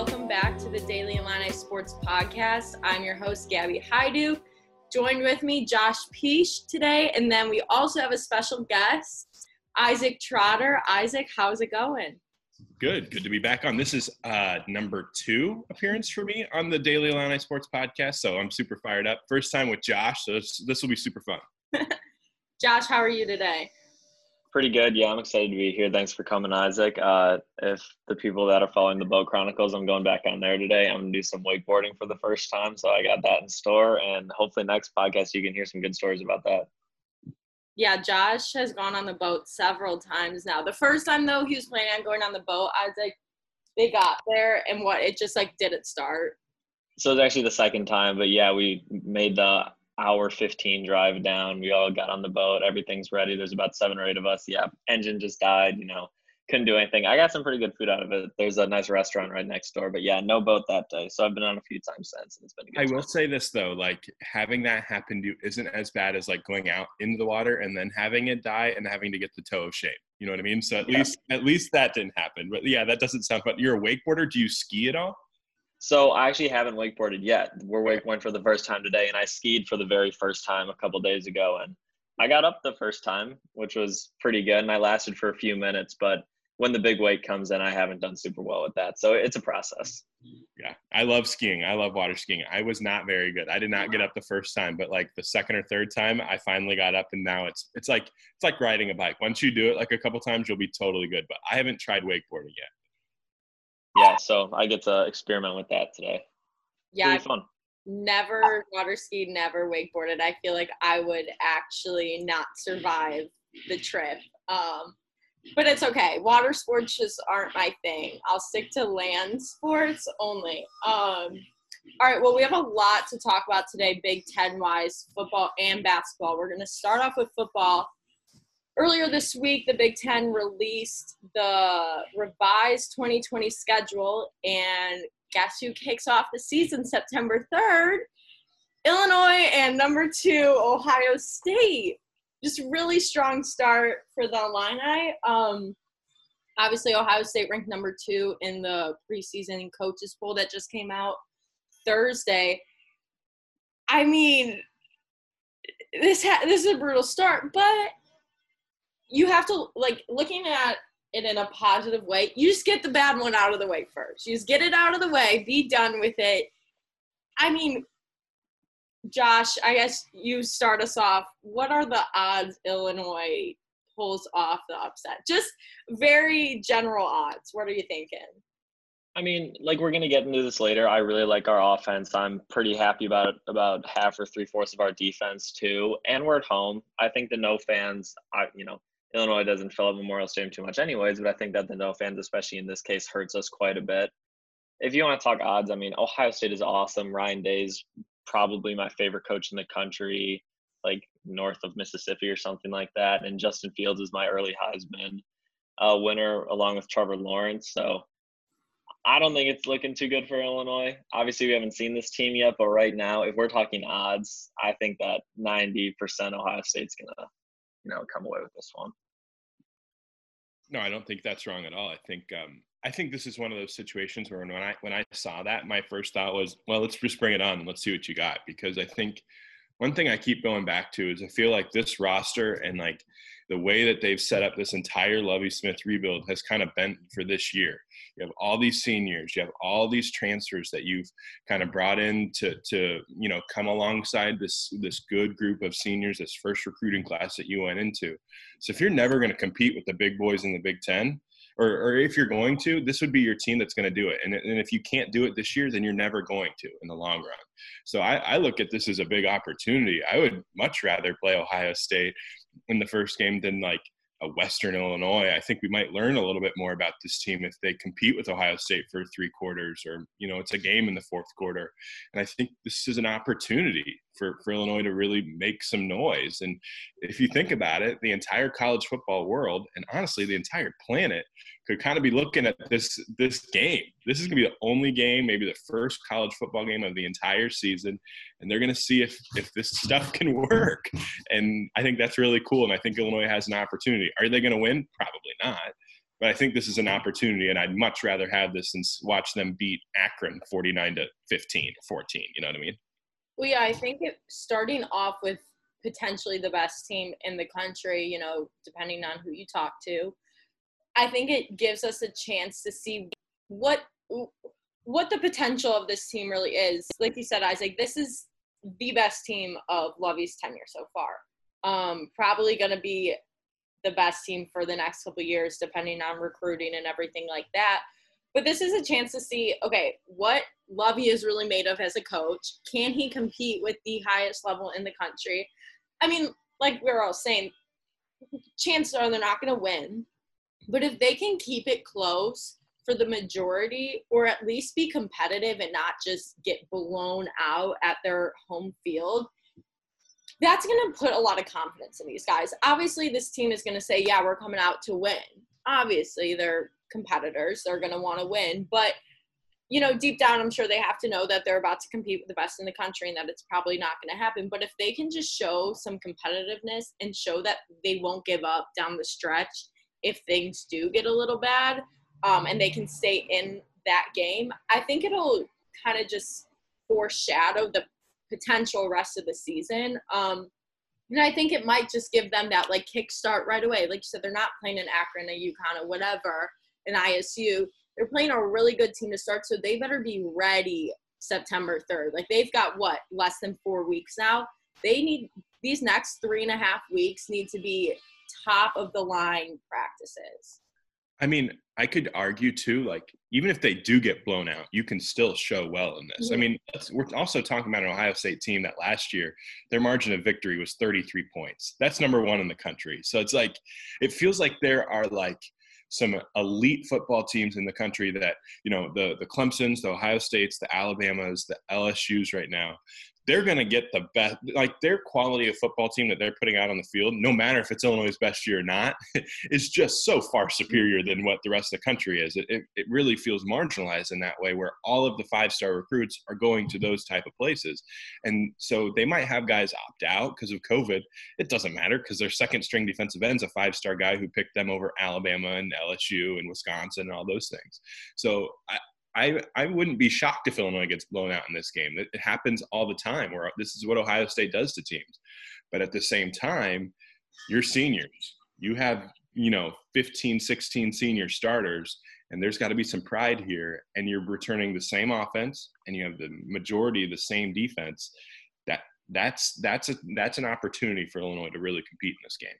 Welcome back to the Daily Illini Sports Podcast. I'm your host, Gabby Haidu. Joined with me, Josh Peach today, and then we also have a special guest, Isaac Trotter. Isaac, how's it going? Good to be back on. This is number 2 appearance for me on the Daily Illini Sports Podcast, so I'm super fired up. First time with Josh, so this will be super fun. Josh, how are you today? Pretty good. Yeah, I'm excited to be here. Thanks for coming, Isaac. If the people that are following the Bow Chronicles, I'm going back on there today. I'm going to do some wakeboarding for the first time, so I got that in store. And hopefully next podcast you can hear some good stories about that. Yeah, Josh has gone on the boat several times now. The first time, though, he was planning on going on the boat. I was like, they got there, and what? It just, like, didn't start. So it's actually the second time, but, yeah, we made the – hour 15 drive down. We all got on the boat, everything's ready, there's about 7 or 8 of us. Yeah, engine just died, couldn't do anything. I got some pretty good food out of it. There's a nice restaurant right next door, but yeah, no boat that day, so I've been on a few times since, and it's been a good time. Will say this though, having that happen to you isn't as bad as going out into the water and then having it die and having to get the toe of shape, you know what I mean? So at least that didn't happen. But yeah, that doesn't sound fun. You're a wakeboarder, do you ski at all? So I actually haven't wakeboarded yet. We're wakeboarding for the first time today, and I skied for the very first time a couple days ago, and I got up the first time, which was pretty good, and I lasted for a few minutes, but when the big wake comes in, I haven't done super well with that, so it's a process. Yeah, I love skiing. I love water skiing. I was not very good. I did not get up the first time, but the second or third time, I finally got up, and now it's like riding a bike. Once you do it a couple times, you'll be totally good, but I haven't tried wakeboarding yet. Yeah, so I get to experiment with that today. Yeah, really fun. Never water skied, never wakeboarded. I feel like I would actually not survive the trip. But it's okay. Water sports just aren't my thing. I'll stick to land sports only. All right, well, we have a lot to talk about today, Big Ten-wise, football and basketball. We're going to start off with football. Earlier this week, the Big Ten released the revised 2020 schedule, and guess who kicks off the season September 3rd? Illinois and number 2, Ohio State. Just really strong start for the Illini. Obviously, Ohio State ranked number 2 in the preseason coaches poll that just came out Thursday. I mean, this is a brutal start, but you have to, looking at it in a positive way, you just get the bad one out of the way first. You just get it out of the way, be done with it. I mean, Josh, I guess you start us off. What are the odds Illinois pulls off the upset? Just very general odds. What are you thinking? I mean, we're going to get into this later. I really like our offense. I'm pretty happy about half or three-fourths of our defense, too. And we're at home. I think the no fans, Illinois doesn't fill up Memorial Stadium too much anyways, but I think that the no fans, especially in this case, hurts us quite a bit. If you want to talk odds, I mean, Ohio State is awesome. Ryan Day's probably my favorite coach in the country, north of Mississippi or something like that. And Justin Fields is my early Heisman winner along with Trevor Lawrence. So I don't think it's looking too good for Illinois. Obviously, we haven't seen this team yet, but right now, if we're talking odds, I think that 90% Ohio State's going to come away with this one. No, I don't think that's wrong at all. I think this is one of those situations where when I saw that, my first thought was, well, let's just bring it on and let's see what you got. Because I think one thing I keep going back to is I feel like this roster and the way that they've set up this entire Lovie Smith rebuild has kind of bent for this year. You have all these seniors, you have all these transfers that you've kind of brought in to come alongside this good group of seniors, this first recruiting class that you went into. So if you're never going to compete with the big boys in the Big Ten, or if you're going to, this would be your team that's going to do it. And if you can't do it this year, then you're never going to in the long run. So I look at this as a big opportunity. I would much rather play Ohio State in the first game than a Western Illinois. I think we might learn a little bit more about this team if they compete with Ohio State for 3 quarters or, it's a game in the 4th quarter. And I think this is an opportunity for Illinois to really make some noise. And if you think about it, the entire college football world, and honestly, the entire planet, could kind of be looking at this game. This is going to be the only game, maybe the first college football game of the entire season. And they're going to see if this stuff can work. And I think that's really cool. And I think Illinois has an opportunity. Are they going to win? Probably not. But I think this is an opportunity, and I'd much rather have this than watch them beat Akron 49-15, 14. You know what I mean? Well, yeah, I think starting off with potentially the best team in the country, you know, depending on who you talk to, I think it gives us a chance to see what the potential of this team really is. Like you said, Isaac, this is the best team of Lovie's tenure so far. Probably going to be the best team for the next couple of years, depending on recruiting and everything like that. But this is a chance to see, okay, what Lovie is really made of as a coach. Can he compete with the highest level in the country? I mean, like we were all saying, chances are they're not going to win. But if they can keep it close for the majority, or at least be competitive and not just get blown out at their home field, that's going to put a lot of confidence in these guys. Obviously, this team is going to say, yeah, we're coming out to win. Obviously, they're competitors. They're going to want to win. But, you know, deep down, I'm sure they have to know that they're about to compete with the best in the country and that it's probably not going to happen. But if they can just show some competitiveness and show that they won't give up down the stretch if things do get a little bad, and they can stay in that game, I think it'll kind of just foreshadow the potential rest of the season. And I think it might just give them that, like, kickstart right away. Like you said, they're not playing an Akron, a UConn, or whatever, an ISU. They're playing a really good team to start, so they better be ready September 3rd. Like, they've got, what, less than 4 weeks now? They need – these next 3.5 weeks need to be top-of-the-line practices. I mean, I could argue, too, like, even if they do get blown out, you can still show well in this. Yeah. I mean, we're also talking about an Ohio State team that last year, their margin of victory was 33 points. That's #1 in the country. So it's like, it feels like there are, like, some elite football teams in the country that, you know, the Clemsons, the Ohio States, the Alabamas, the LSUs right now, they're going to get the best, like, their quality of football team that they're putting out on the field, no matter if it's Illinois' best year or not, is just so far superior than what the rest of the country is. It really feels marginalized in that way, where all of the five-star recruits are going to those type of places. And so they might have guys opt out because of COVID. It doesn't matter, because their second-string defensive end's a five-star guy who picked them over Alabama and LSU and Wisconsin and all those things. So I wouldn't be shocked if Illinois gets blown out in this game. It happens all the time, where this is what Ohio State does to teams. But at the same time, you're seniors. You have, you know, 15, 16 senior starters, and there's got to be some pride here. And you're returning the same offense, and you have the majority of the same defense. That's an opportunity for Illinois to really compete in this game.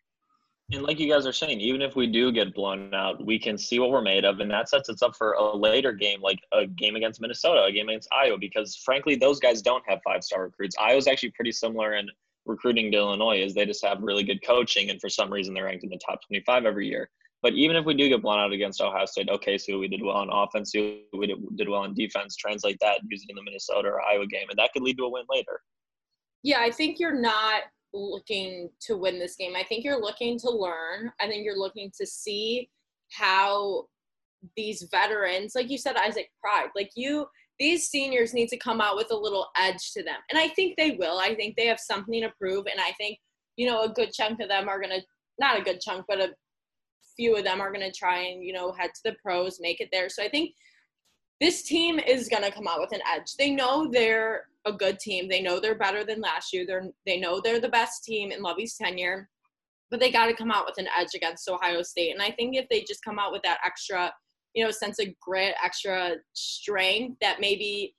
And like you guys are saying, even if we do get blown out, we can see what we're made of, and that sets us up for a later game, like a game against Minnesota, a game against Iowa, because, frankly, those guys don't have five-star recruits. Iowa's actually pretty similar in recruiting to Illinois, is they just have really good coaching, and for some reason they're ranked in the top 25 every year. But even if we do get blown out against Ohio State, okay, so we did well on offense, we did well on defense, translate that, use it in the Minnesota or Iowa game, and that could lead to a win later. Yeah, I think you're not – looking to win this game. I think you're looking to learn. I think you're looking to see how these veterans, like you said, Isaac, pride, like these seniors need to come out with a little edge to them. And I think they will. I think they have something to prove. And I think, you know, a good chunk of them are going to, not a good chunk, but a few of them are going to try and, you know, head to the pros, make it there. So I think this team is going to come out with an edge. They know they're a good team. They know they're better than last year. They know they're the best team in Lovie's tenure, but they got to come out with an edge against Ohio State. And I think if they just come out with that extra, you know, sense of grit, extra strength, that maybe,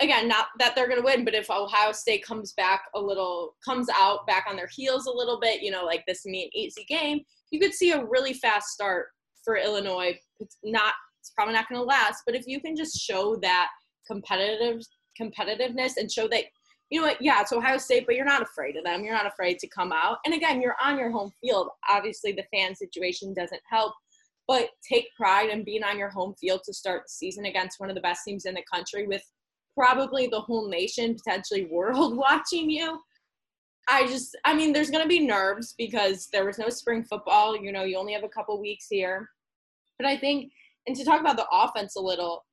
again, not that they're going to win, but if Ohio State comes out back on their heels a little bit, you know, like this mean easy game, you could see a really fast start for Illinois. It's probably not going to last, but if you can just show that competitiveness and show that, you know what, yeah, it's Ohio State, but you're not afraid of them. You're not afraid to come out. And again, you're on your home field. Obviously, the fan situation doesn't help, but take pride in being on your home field to start the season against one of the best teams in the country with probably the whole nation, potentially world, watching you. I mean, there's going to be nerves because there was no spring football. You know, you only have a couple weeks here. But I think, and to talk about the offense a little,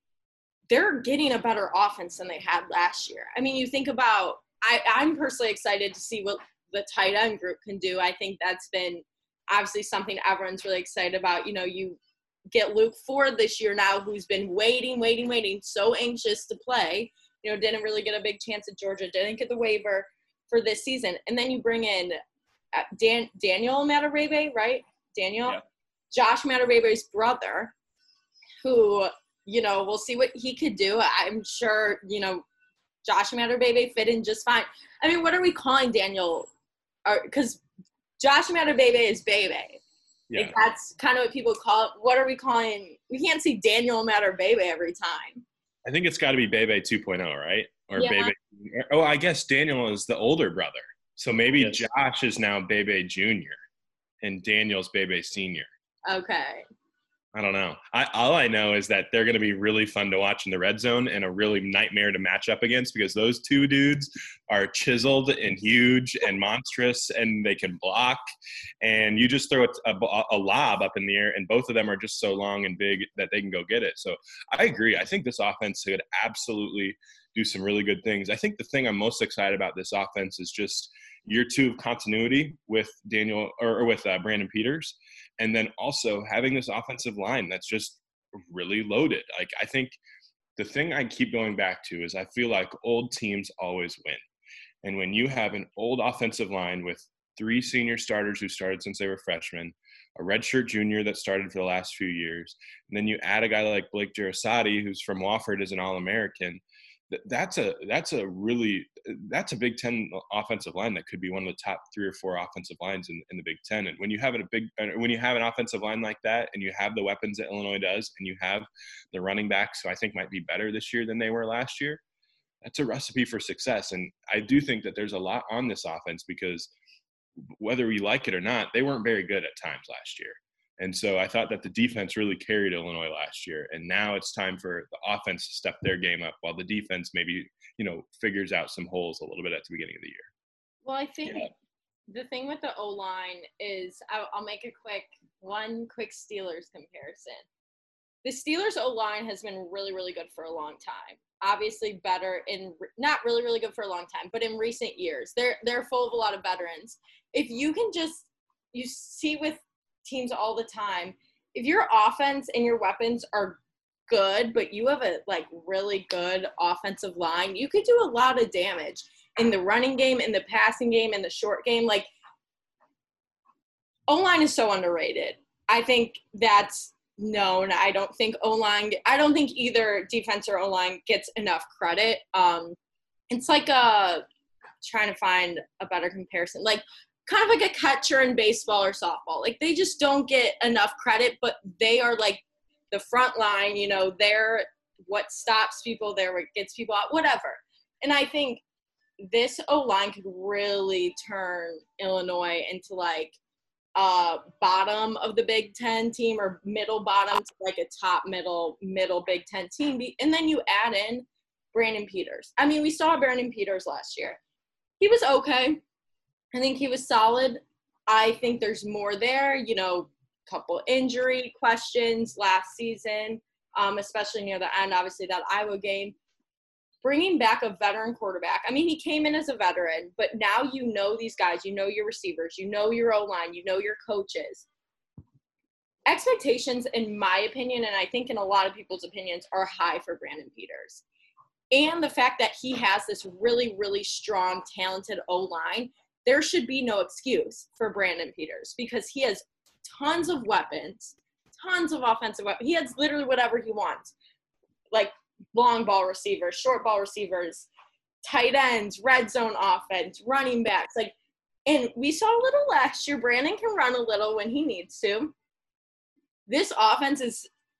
they're getting a better offense than they had last year. I mean, you think about – I'm personally excited to see what the tight end group can do. I think that's been obviously something everyone's really excited about. You know, you get Luke Ford this year now, who's been waiting, so anxious to play. You know, didn't really get a big chance at Georgia, didn't get the waiver for this season. And then you bring in Daniel Matarebe, right? Daniel? Yeah. Josh Matarebe's brother, who, you know, we'll see what he could do. I'm sure, you know, Josh Imatorbhebhe fit in just fine. I mean, what are we calling Daniel? Because Josh Imatorbhebhe is Bebe. Yeah. Like, that's kind of what people call it. What are we calling? We can't see Daniel Matarebe every time. I think it's got to be Bebe 2.0, right? Or yeah. Bebe. Oh, I guess Daniel is the older brother. So maybe yes. Josh is now Bebe Jr. and Daniel's Bebe Sr. Okay. I don't know. All I know is that they're going to be really fun to watch in the red zone and a really nightmare to match up against, because those two dudes are chiseled and huge and monstrous, and they can block. And you just throw a lob up in the air, and both of them are just so long and big that they can go get it. So I agree. I think this offense could absolutely do some really good things. I think the thing I'm most excited about this offense is just year two of continuity with Daniel or with Brandon Peters. And then also having this offensive line that's just really loaded. Like, I think the thing I keep going back to is I feel like old teams always win. And when you have an old offensive line with three senior starters who started since they were freshmen, a redshirt junior that started for the last few years, and then you add a guy like Blake Jarosati, who's from Wofford, is an All-American, that's a Big Ten offensive line that could be one of the top three or four offensive lines in the Big Ten. And when you have an offensive line like that, and you have the weapons that Illinois does, and you have the running backs who I think might be better this year than they were last year, that's a recipe for success. And I do think that there's a lot on this offense, because whether we like it or not, they weren't very good at times last year. And so I thought that the defense really carried Illinois last year. And now it's time for the offense to step their game up while the defense maybe, you know, figures out some holes a little bit at the beginning of the year. Well, I think the thing with the O-line is I'll make a quick Steelers comparison. The Steelers O-line has been really, really good for a long time. Obviously better not really, really good for a long time, but in recent years. They're full of a lot of veterans. If you can just – you see with – teams all the time, if your offense and your weapons are good, but you have a really good offensive line, you could do a lot of damage in the running game, in the passing game, in the short game. O-line is so underrated. I think that's known. I don't think either defense or O-line gets enough credit. It's like trying to find a better comparison. Kind of like a catcher in baseball or softball. They just don't get enough credit, but they are the front line, you know, they're what stops people, they're what gets people out, whatever. And I think this O-line could really turn Illinois into bottom of the Big Ten team, or middle bottom to a top middle Big Ten team. And then you add in Brandon Peters. I mean, we saw Brandon Peters last year. He was okay. I think he was solid. I think there's more there, you know, couple injury questions last season, especially near the end, obviously, that Iowa game. Bringing back a veteran quarterback. I mean, he came in as a veteran, but now you know these guys. You know your receivers. You know your O-line. You know your coaches. Expectations, in my opinion, and I think in a lot of people's opinions, are high for Brandon Peters. And the fact that he has this really, really strong, talented O-line, there should be no excuse for Brandon Peters, because he has tons of weapons, tons of offensive weapons. He has literally whatever he wants, long ball receivers, short ball receivers, tight ends, red zone offense, running backs. And we saw a little last year. Brandon can run a little when he needs to. This offense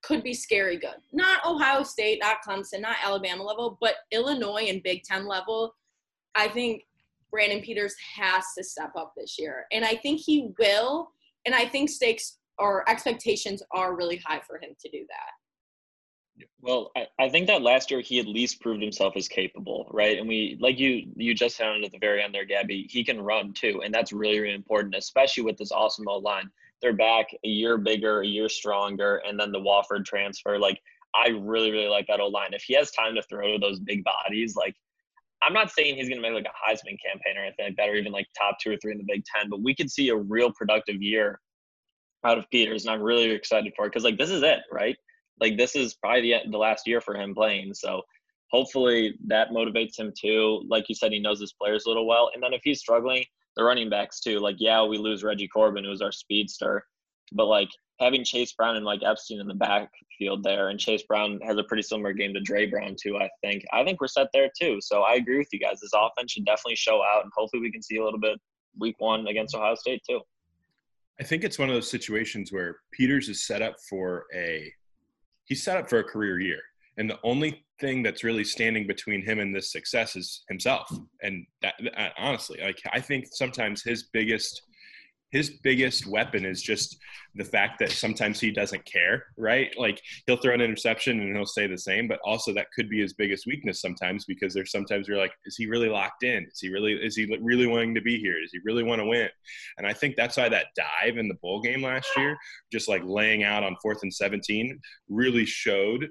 could be scary good. Not Ohio State, not Clemson, not Alabama level, but Illinois and Big Ten level. I think Brandon Peters has to step up this year. And I think he will. And I think stakes or expectations are really high for him to do that. Well, I think that last year he at least proved himself as capable, right? And we, you just sounded at the very end there, Gabby, he can run too. And that's really, really important, especially with this awesome O-line. They're back a year bigger, a year stronger. And then the Wofford transfer, I really, really like that O-line. If he has time to throw to those big bodies, I'm not saying he's going to make a Heisman campaign or anything like that, or even top 2 or 3 in the Big Ten, but we could see a real productive year out of Peters, and I'm really excited for it because, like, this is it, right? Like, this is probably the last year for him playing, so hopefully that motivates him too. Like you said, he knows his players a little well, and then if he's struggling, the running backs too. Like, yeah, we lose Reggie Corbin, who's our speedster, but, like, having Chase Brown and Mike Epstein in the backfield there, and Chase Brown has a pretty similar game to Dre Brown too, I think we're set there too. So I agree with you guys. This offense should definitely show out, and hopefully we can see a little bit week one against Ohio State too. I think it's one of those situations where Peters is set up for a career year. And the only thing that's really standing between him and this success is himself. And that, honestly, like, I think sometimes his biggest weapon is just the fact that sometimes he doesn't care, right? Like, he'll throw an interception and he'll say the same, but also that could be his biggest weakness sometimes, because there's sometimes you're like, is he really locked in? Is he really wanting to be here? Does he really want to win? And I think that's why that dive in the bowl game last year, just like laying out on 4th and 17, really showed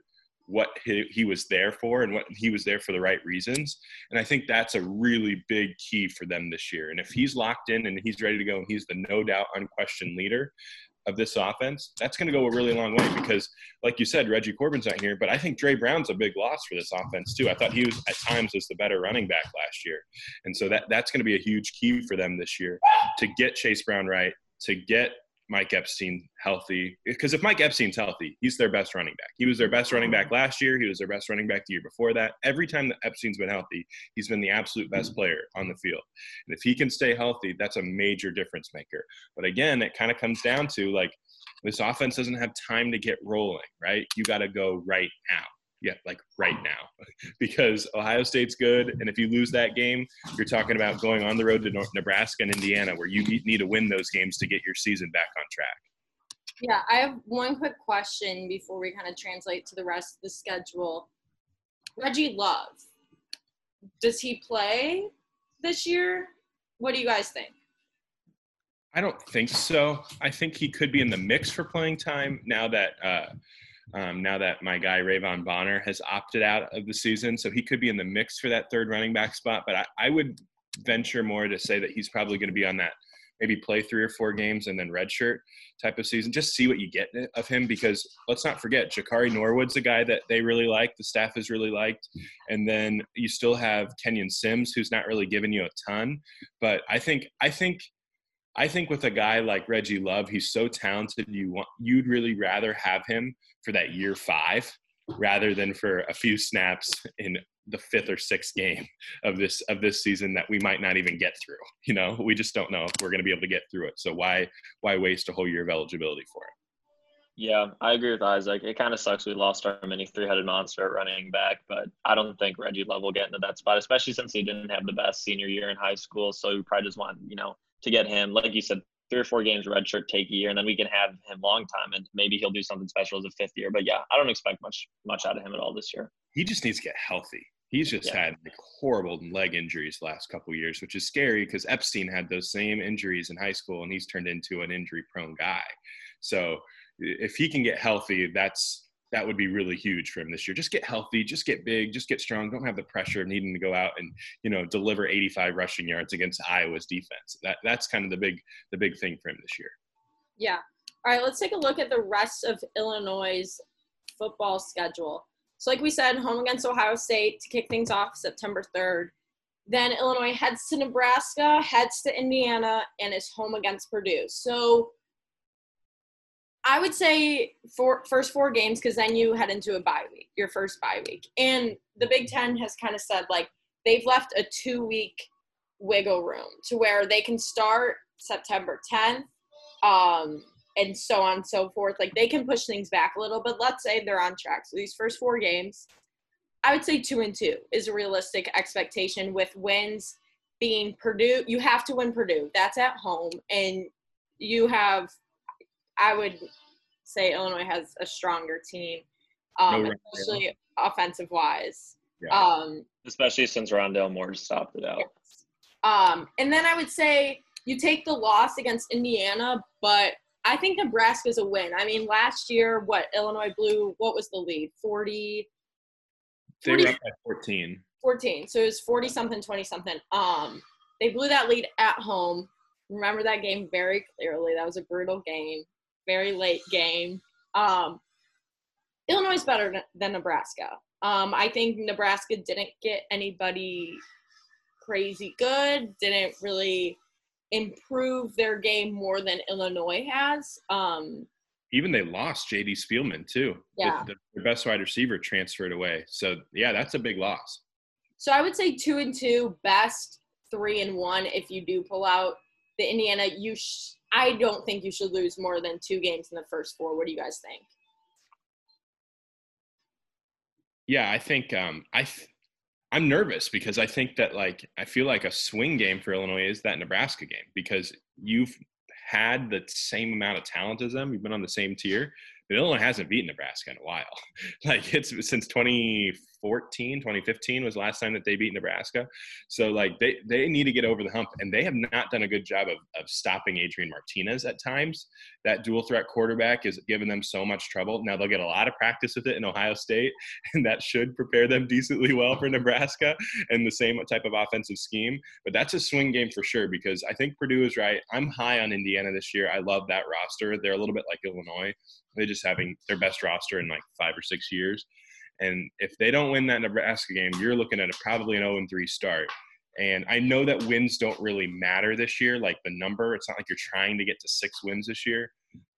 what he was there for, and what he was there for the right reasons. And I think that's a really big key for them this year. And if he's locked in and he's ready to go, and he's the no doubt unquestioned leader of this offense, that's going to go a really long way, because, like you said, Reggie Corbin's not here, but I think Dre Brown's a big loss for this offense too. I thought he was at times was the better running back last year. And so that's going to be a huge key for them this year, to get Chase Brown right, to get Mike Epstein healthy, because if Mike Epstein's healthy, he's their best running back. He was their best running back last year. He was their best running back the year before that. Every time that Epstein's been healthy, he's been the absolute best player on the field. And if he can stay healthy, that's a major difference maker. But again, it kind of comes down to, like, this offense doesn't have time to get rolling, right? You got to go right now. Yeah, like right now, because Ohio State's good, and if you lose that game, you're talking about going on the road to Nebraska and Indiana, where you need to win those games to get your season back on track. Yeah, I have one quick question before we kind of translate to the rest of the schedule. Reggie Love, does he play this year? What do you guys think? I don't think so. I think he could be in the mix for playing time now that my guy Rayvon Bonner has opted out of the season. So he could be in the mix for that third running back spot, but I would venture more to say that he's probably going to be on that maybe play 3 or 4 games and then redshirt type of season. Just see what you get of him, because let's not forget, Jakari Norwood's a guy that they really like, the staff has really liked. And then you still have Kenyon Sims, who's not really giving you a ton. But I think with a guy like Reggie Love, he's so talented, you'd really rather have him for that year 5 rather than for a few snaps in the 5th or 6th game of this season that we might not even get through. You know, we just don't know if we're going to be able to get through it. So why waste a whole year of eligibility for him? Yeah, I agree with Isaac. It kind of sucks we lost our mini 3-headed monster at running back, but I don't think Reggie Love will get into that spot, especially since he didn't have the best senior year in high school. So we probably just want, you know, to get him, like you said, 3 or 4 games redshirt, take a year, and then we can have him long time, and maybe he'll do something special as a 5th year. But yeah, I don't expect much out of him at all this year. He just needs to get healthy. He's just had like horrible leg injuries the last couple of years, which is scary because Epstein had those same injuries in high school, and he's turned into an injury-prone guy. So if he can get healthy, that would be really huge for him this year. Just get healthy, just get big, just get strong. Don't have the pressure of needing to go out and, you know, deliver 85 rushing yards against Iowa's defense. That's kind of the big thing for him this year. Yeah. All right, let's take a look at the rest of Illinois' football schedule. So like we said, home against Ohio State to kick things off September 3rd. Then Illinois heads to Nebraska, heads to Indiana, and is home against Purdue. So I would say first 4 games, because then you head into a bye week, your first bye week. And the Big Ten has kind of said, like, they've left a 2-week wiggle room to where they can start September 10th and so on and so forth. Like, they can push things back a little, but let's say they're on track. So these first 4 games, I would say 2-2 is a realistic expectation, with wins being Purdue. You have to win Purdue. That's at home. And you have – I would say Illinois has a stronger team, especially offensive-wise. Yeah. Especially since Rondale Moore stopped it out. Yes. And then I would say you take the loss against Indiana, but I think Nebraska's a win. I mean, last year, Illinois blew, what was the lead? 40? They were up by 14. 14, so it was 40-something, 20-something. They blew that lead at home. Remember that game very clearly. That was a brutal game. very late game. Illinois is better than Nebraska. I think Nebraska didn't get anybody crazy good, didn't really improve their game more than Illinois has. Even they lost J.D. Spielman, too. Yeah. Their best wide receiver transferred away. So, yeah, that's a big loss. So I would say 2-2, best 3-1 if you do pull out the Indiana. I don't think you should lose more than two games in the first four. What do you guys think? Yeah, I think I'm nervous because I think that, like, I feel like a swing game for Illinois is that Nebraska game because you've had the same amount of talent as them. You've been on the same tier. But Illinois hasn't beaten Nebraska in a while. Like, it's since 2014, 2015 was the last time that they beat Nebraska. So, like, they need to get over the hump. And they have not done a good job of stopping Adrian Martinez at times. That dual-threat quarterback is giving them so much trouble. Now, they'll get a lot of practice with it in Ohio State, and that should prepare them decently well for Nebraska and the same type of offensive scheme. But that's a swing game for sure because I think Purdue is right. I'm high on Indiana this year. I love that roster. They're a little bit like Illinois. They're just having their best roster in like 5 or 6 years. And if they don't win that Nebraska game, you're looking at probably an 0-3 start. And I know that wins don't really matter this year, like the number. It's not like you're trying to get to 6 wins this year,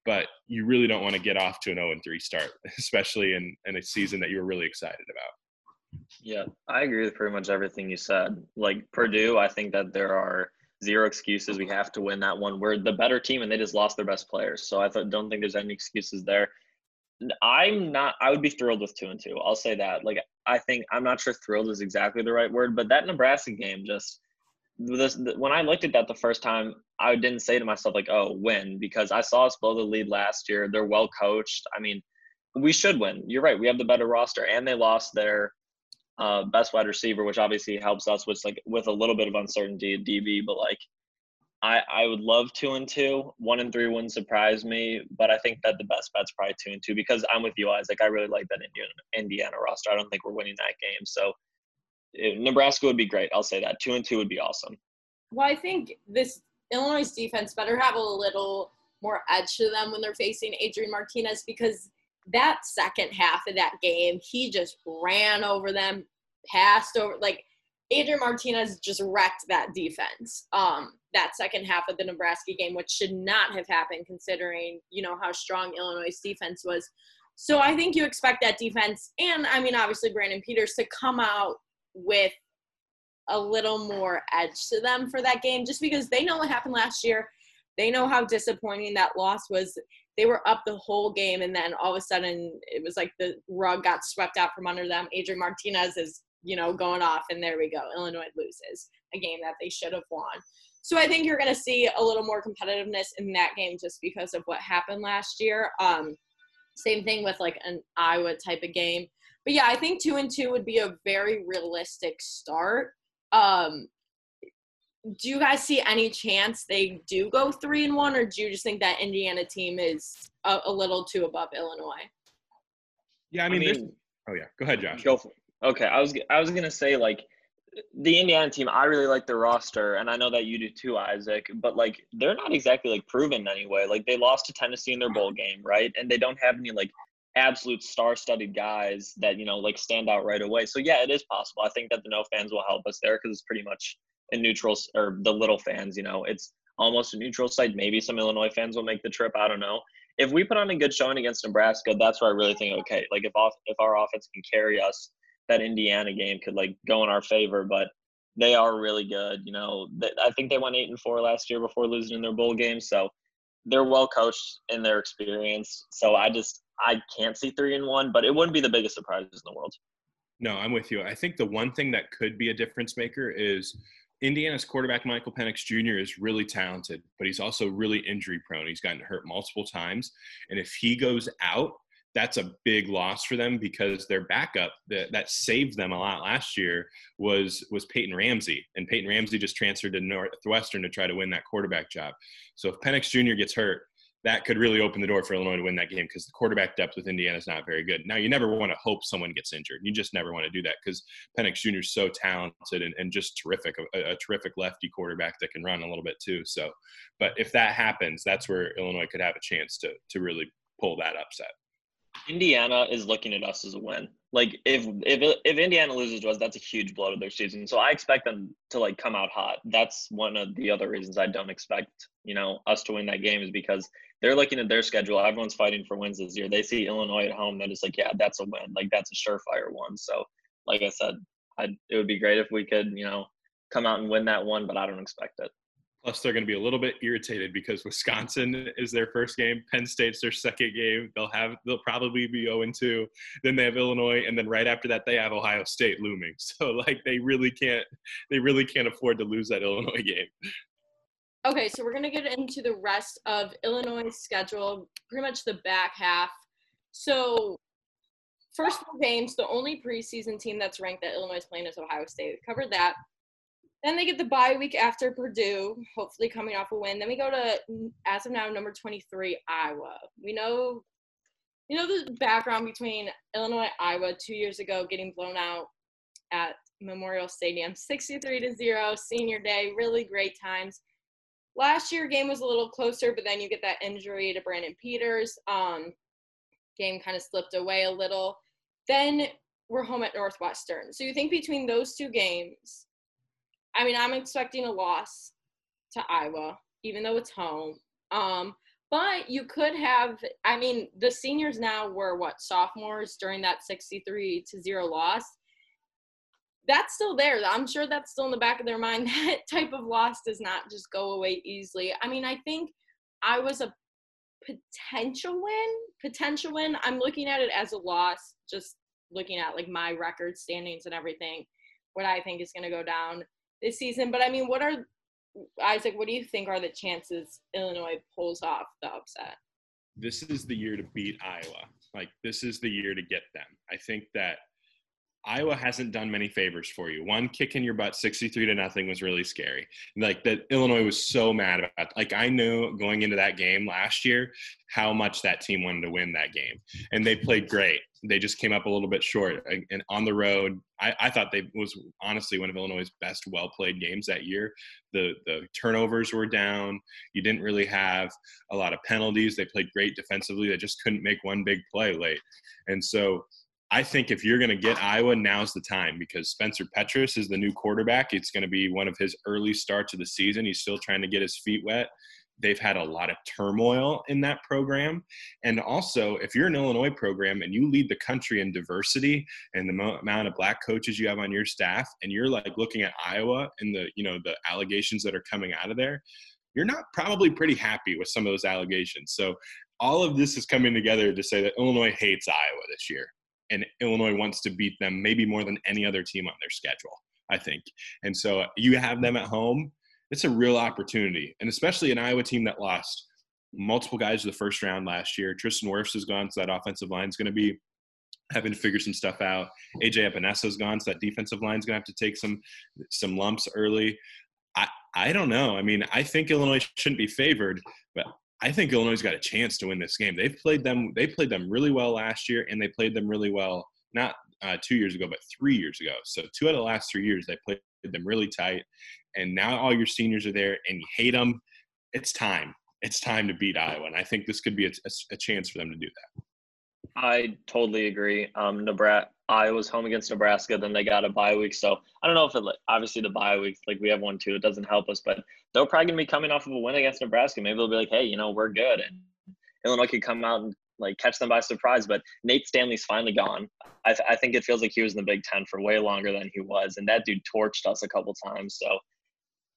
but you really don't want to get off to an 0-3 start, especially in a season that you were really excited about. Yeah, I agree with pretty much everything you said. Like Purdue, I think that there are 0 excuses. We have to win that one. We're the better team, and they just lost their best players. So I don't think there's any excuses there. I would be thrilled with 2-2. I'll say that. Like, I think I'm not sure thrilled is exactly the right word, but that Nebraska game when I looked at that the first time, I didn't say to myself, like, oh, win, because I saw us blow the lead last year. They're well coached. I mean, we should win. You're right. We have the better roster, and they lost their best wide receiver, which obviously helps us with a little bit of uncertainty at DB, but like, I would love 2-2. 1-3 wouldn't surprise me, but I think that the best bet's probably 2-2 because I'm with you, Isaac. I really like that Indiana roster. I don't think we're winning that game. So Nebraska would be great. I'll say that. 2-2 would be awesome. Well, I think this Illinois defense better have a little more edge to them when they're facing Adrian Martinez because that second half of that game, he just ran over them, passed over. Like, Adrian Martinez just wrecked that defense. That second half of the Nebraska game, which should not have happened considering, you know, how strong Illinois' defense was. So I think you expect that defense and, I mean, obviously Brandon Peters to come out with a little more edge to them for that game just because they know what happened last year. They know how disappointing that loss was. They were up the whole game, and then all of a sudden it was like the rug got swept out from under them. Adrian Martinez is, you know, going off, and there we go. Illinois loses a game that they should have won. So I think you're going to see a little more competitiveness in that game just because of what happened last year. Same thing with like an Iowa type of game. But yeah, I think 2-2 would be a very realistic start. Do you guys see any chance they do go 3-1, or do you just think that Indiana team is a little too above Illinois? Yeah, I mean oh yeah, go ahead, Josh. Go for it. Okay, I was gonna say, like, the Indiana team, I really like their roster, and I know that you do too, Isaac, but, like, they're not exactly, like, proven in any way. Like, they lost to Tennessee in their bowl game, right? And they don't have any, like, absolute star-studded guys that, you know, like, stand out right away. So, yeah, it is possible. I think that the no fans will help us there because it's pretty much a neutral – or the little fans, you know. It's almost a neutral site. Maybe some Illinois fans will make the trip. I don't know. If we put on a good showing against Nebraska, that's where I really think, okay, like, if our offense can carry us, that Indiana game could, like, go in our favor, but they are really good. You know, I think they went 8-4 last year before losing in their bowl game. So they're well coached in their experience. So I can't see 3-1, but it wouldn't be the biggest surprise in the world. No, I'm with you. I think the one thing that could be a difference maker is Indiana's quarterback, Michael Penix Jr., is really talented, but he's also really injury prone. He's gotten hurt multiple times. And if he goes out, that's a big loss for them because their backup that saved them a lot last year was Peyton Ramsey. And Peyton Ramsey just transferred to Northwestern to try to win that quarterback job. So if Penix Jr. gets hurt, that could really open the door for Illinois to win that game because the quarterback depth with Indiana is not very good. Now, you never want to hope someone gets injured. You just never want to do that because Penix Jr. is so talented and just terrific, a terrific lefty quarterback that can run a little bit too. So, but if that happens, that's where Illinois could have a chance to really pull that upset. Indiana is looking at us as a win. Like if Indiana loses to us, that's a huge blow to their season. So I expect them to like come out hot. That's one of the other reasons I don't expect, you know, us to win that game is because they're looking at their schedule. Everyone's fighting for wins this year. They see Illinois at home. They're just like, yeah, that's a win. Like that's a surefire one. So like I said, it would be great if we could, you know, come out and win that one, but I don't expect it. Plus, they're going to be a little bit irritated because Wisconsin is their first game. Penn State's their second game. They'll probably be 0-2. Then they have Illinois, and then right after that, they have Ohio State looming. So, like, they really can't afford to lose that Illinois game. Okay, so we're going to get into the rest of Illinois' schedule, pretty much the back half. So, first four games, the only preseason team that's ranked that Illinois is playing is Ohio State. We covered that. Then they get the bye week after Purdue, hopefully coming off a win. Then we go to, as of now, number 23, Iowa. We know the background between Illinois and Iowa 2 years ago, getting blown out at Memorial Stadium, 63-0, senior day, really great times. Last year, game was a little closer, but then you get that injury to Brandon Peters. Game kind of slipped away a little. Then we're home at Northwestern. So you think between those two games, I mean, I'm expecting a loss to Iowa, even though it's home. But you could have, I mean, the seniors now were, sophomores during that 63-0 loss. That's still there. I'm sure that's still in the back of their mind. That type of loss does not just go away easily. I mean, I think Iowa's a potential win. I'm looking at it as a loss, just looking at, like, my record standings and everything, what I think is going to go down this season. But I mean, Isaac, what do you think are the chances Illinois pulls off the upset? This is the year to beat Iowa. Like, this is the year to get them. I think that Iowa hasn't done many favors for you. One, kicking your butt 63-0 was really scary. Like, that Illinois was so mad about it. Like, I knew going into that game last year how much that team wanted to win that game. And they played great. They just came up a little bit short. And on the road, I thought they was honestly one of Illinois' best well-played games that year. The turnovers were down. You didn't really have a lot of penalties. They played great defensively. They just couldn't make one big play late. And so – I think if you're going to get Iowa, now's the time because Spencer Petras is the new quarterback. It's going to be one of his early starts of the season. He's still trying to get his feet wet. They've had a lot of turmoil in that program. And also, if you're an Illinois program and you lead the country in diversity and the amount of black coaches you have on your staff, and you're like looking at Iowa and the allegations that are coming out of there, you're not probably pretty happy with some of those allegations. So all of this is coming together to say that Illinois hates Iowa this year. And Illinois wants to beat them maybe more than any other team on their schedule, I think. And so you have them at home. It's a real opportunity, and especially an Iowa team that lost multiple guys in the first round last year. Tristan Wirfs is gone, so that offensive line is going to be having to figure some stuff out. AJ Epinesa is gone, so that defensive line is going to have to take some lumps early. I don't know. I mean, I think Illinois shouldn't be favored, but – I think Illinois's got a chance to win this game. They played them really well last year, and they played them really well not 2 years ago, but 3 years ago. So 2 out of the last 3 years, they played them really tight. And now all your seniors are there, and you hate them. It's time. It's time to beat Iowa, and I think this could be a chance for them to do that. I totally agree. Iowa's home against Nebraska, then they got a bye week. So I don't know if it – obviously the bye week, like we have one too, it doesn't help us. But they're probably going to be coming off of a win against Nebraska. Maybe they'll be like, hey, you know, we're good. And Illinois could come out and, like, catch them by surprise. But Nate Stanley's finally gone. I think it feels like he was in the Big Ten for way longer than he was. And that dude torched us a couple times. So,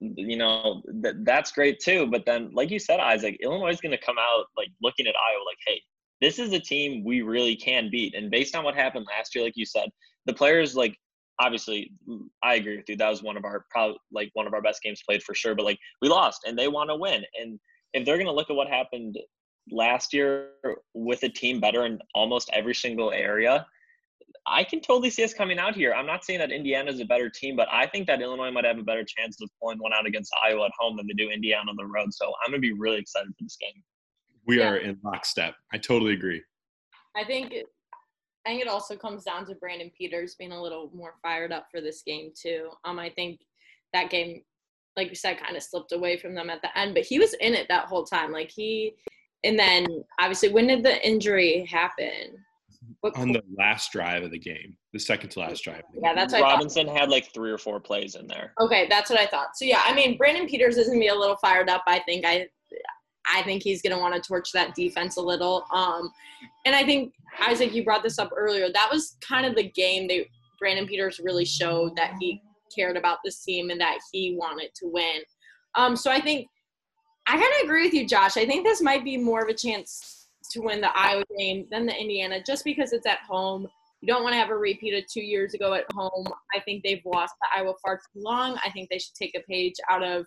you know, that's great too. But then, like you said, Isaac, Illinois is going to come out, like, looking at Iowa like, hey, this is a team we really can beat. And based on what happened last year, like you said, the players, like, obviously I agree with you. That was one of our best games played for sure, but like we lost and they want to win. And if they're going to look at what happened last year with a team better in almost every single area, I can totally see us coming out here. I'm not saying that Indiana's a better team, but I think that Illinois might have a better chance of pulling one out against Iowa at home than they do Indiana on the road. So I'm going to be really excited for this game. We are in lockstep. I totally agree. I think it also comes down to Brandon Peters being a little more fired up for this game too. I think that game, like you said, kind of slipped away from them at the end, but he was in it that whole time. And then obviously, when did the injury happen? On the last drive of the game, the second to last drive. Yeah, that's what Robinson had like 3 or 4 plays in there. Okay, that's what I thought. So yeah, I mean, Brandon Peters is gonna be a little fired up. I think he's gonna want to torch that defense a little. And I think Isaac, you brought this up earlier. That was kind of the game that Brandon Peters really showed that he cared about this team and that he wanted to win. So I think I kind of agree with you, Josh. I think this might be more of a chance to win the Iowa game than the Indiana, just because it's at home. You don't want to have a repeat of 2 years ago at home. I think they've lost to Iowa far too long. I think they should take a page out of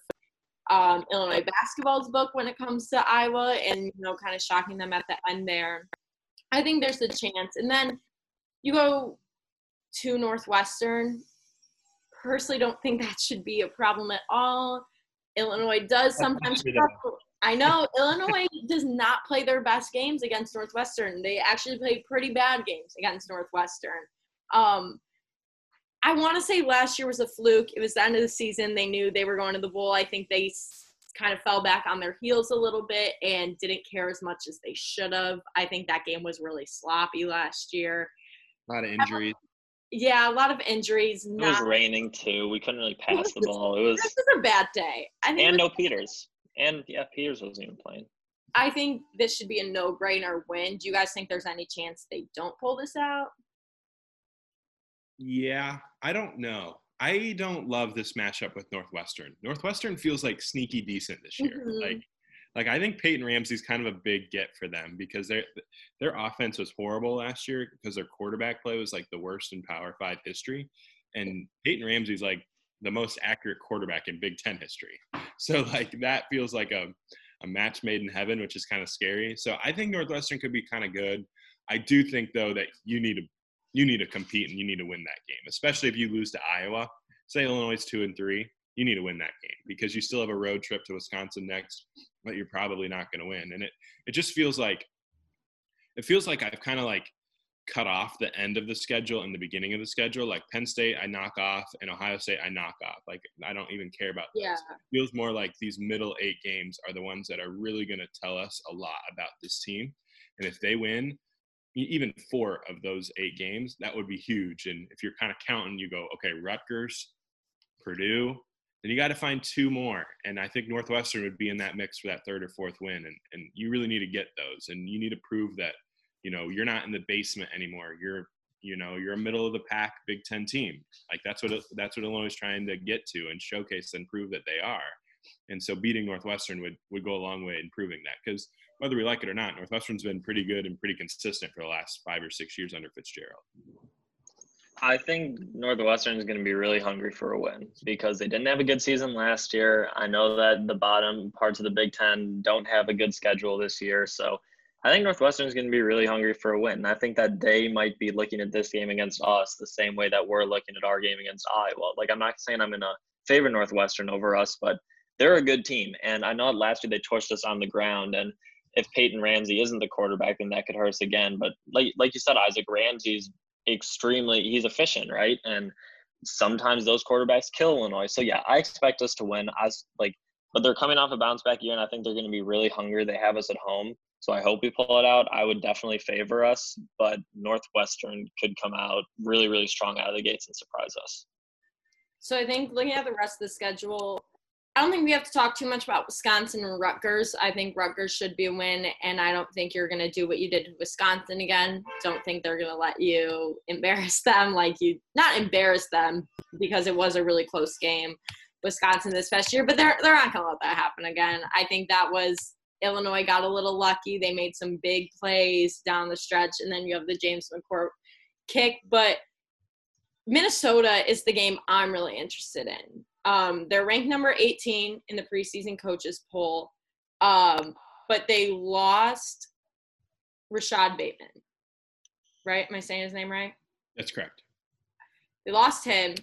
Illinois basketball's book when it comes to Iowa and, kind of shocking them at the end there. I think there's the chance. And then you go to Northwestern. Personally, don't think that should be a problem at all. Illinois does sometimes struggle. I know Illinois does not play their best games against Northwestern. They actually play pretty bad games against Northwestern. I want to say last year was a fluke. It was the end of the season. They knew they were going to the bowl. I think they kind of fell back on their heels a little bit and didn't care as much as they should have. I think that game was really sloppy last year. A lot of injuries. Yeah, a lot of injuries. It was raining, too. We couldn't really pass the ball. This was a bad day. And no Peters. And, yeah, Peters wasn't even playing. I think this should be a no-brainer win. Do you guys think there's any chance they don't pull this out? Yeah, I don't know. I don't love this matchup with Northwestern. Northwestern feels, sneaky decent this year. Mm-hmm. Like I think Peyton Ramsey's kind of a big get for them because their offense was horrible last year because their quarterback play was, the worst in Power 5 history. And Peyton Ramsey's, the most accurate quarterback in Big Ten history. So, that feels like a match made in heaven, which is kind of scary. So, I think Northwestern could be kind of good. I do think, though, that you need to compete and you need to win that game, especially if you lose to Iowa. Say Illinois 2-3, you need to win that game because you still have a road trip to Wisconsin next, but you're probably not going to win. And it just feels like – I've kind of, cut off the end of the schedule and the beginning of the schedule. Penn State I knock off and Ohio State I knock off. I don't even care about those. Yeah. It feels more like these middle 8 games are the ones that are really going to tell us a lot about this team. And if they win even 4 of those 8 games, that would be huge. And if you're kind of counting, you go, okay, Rutgers, Purdue, then you got to find 2 more. And I think Northwestern would be in that mix for that 3rd or 4th win. And you really need to get those. And you need to prove that you're not in the basement anymore. You're a middle of the pack Big Ten team. That's what Illinois is trying to get to and showcase and prove that they are. And so beating Northwestern would go a long way in proving that, because whether we like it or not, Northwestern's been pretty good and pretty consistent for the last 5 or 6 years under Fitzgerald. I think Northwestern is going to be really hungry for a win because they didn't have a good season last year. I know that the bottom parts of the Big Ten don't have a good schedule this year, so I think Northwestern is going to be really hungry for a win. I think that they might be looking at this game against us the same way that we're looking at our game against Iowa. I'm not saying I'm going to favor Northwestern over us, but they're a good team. And I know last year they torched us on the ground. And if Peyton Ramsey isn't the quarterback, then that could hurt us again. But like you said, Isaac, Ramsey's he's efficient, right? And sometimes those quarterbacks kill Illinois. So, yeah, I expect us to win. But they're coming off a bounce-back year, and I think they're going to be really hungry. They have us at home. So I hope we pull it out. I would definitely favor us, but Northwestern could come out really, really strong out of the gates and surprise us. So I think looking at the rest of the schedule, I don't think we have to talk too much about Wisconsin and Rutgers. I think Rutgers should be a win, and I don't think you're going to do what you did to Wisconsin again. Don't think they're going to let you embarrass them not embarrass them because it was a really close game, Wisconsin this past year, but they're not going to let that happen again. I think that was – Illinois got a little lucky. They made some big plays down the stretch, and then you have the James McCourt kick. But Minnesota is the game I'm really interested in. They're ranked number 18 in the preseason coaches poll, but they lost Rashad Bateman. Right? Am I saying his name right? That's correct. They lost him.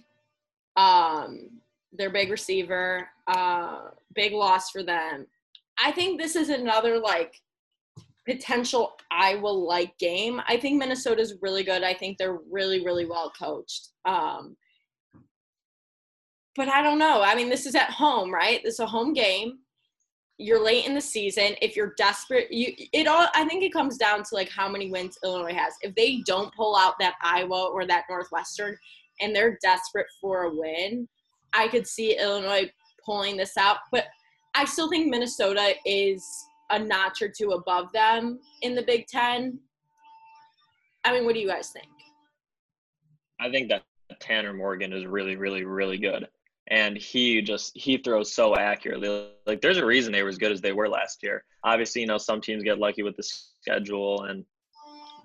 Their big receiver, big loss for them. I think this is another potential Iowa-like game. I think Minnesota's really good. I think they're really, really well coached. But I don't know. I mean, this is at home, right? This is a home game. You're late in the season. If you're desperate, I think it comes down to, like, how many wins Illinois has. If they don't pull out that Iowa or that Northwestern and they're desperate for a win, I could see Illinois pulling this out. But I still think Minnesota is a notch or two above them in the Big Ten. I mean, what do you guys think? I think that Tanner Morgan is really, really, really good. And he throws so accurately. Like, there's a reason they were as good as they were last year. Obviously, you know, some teams get lucky with the schedule, and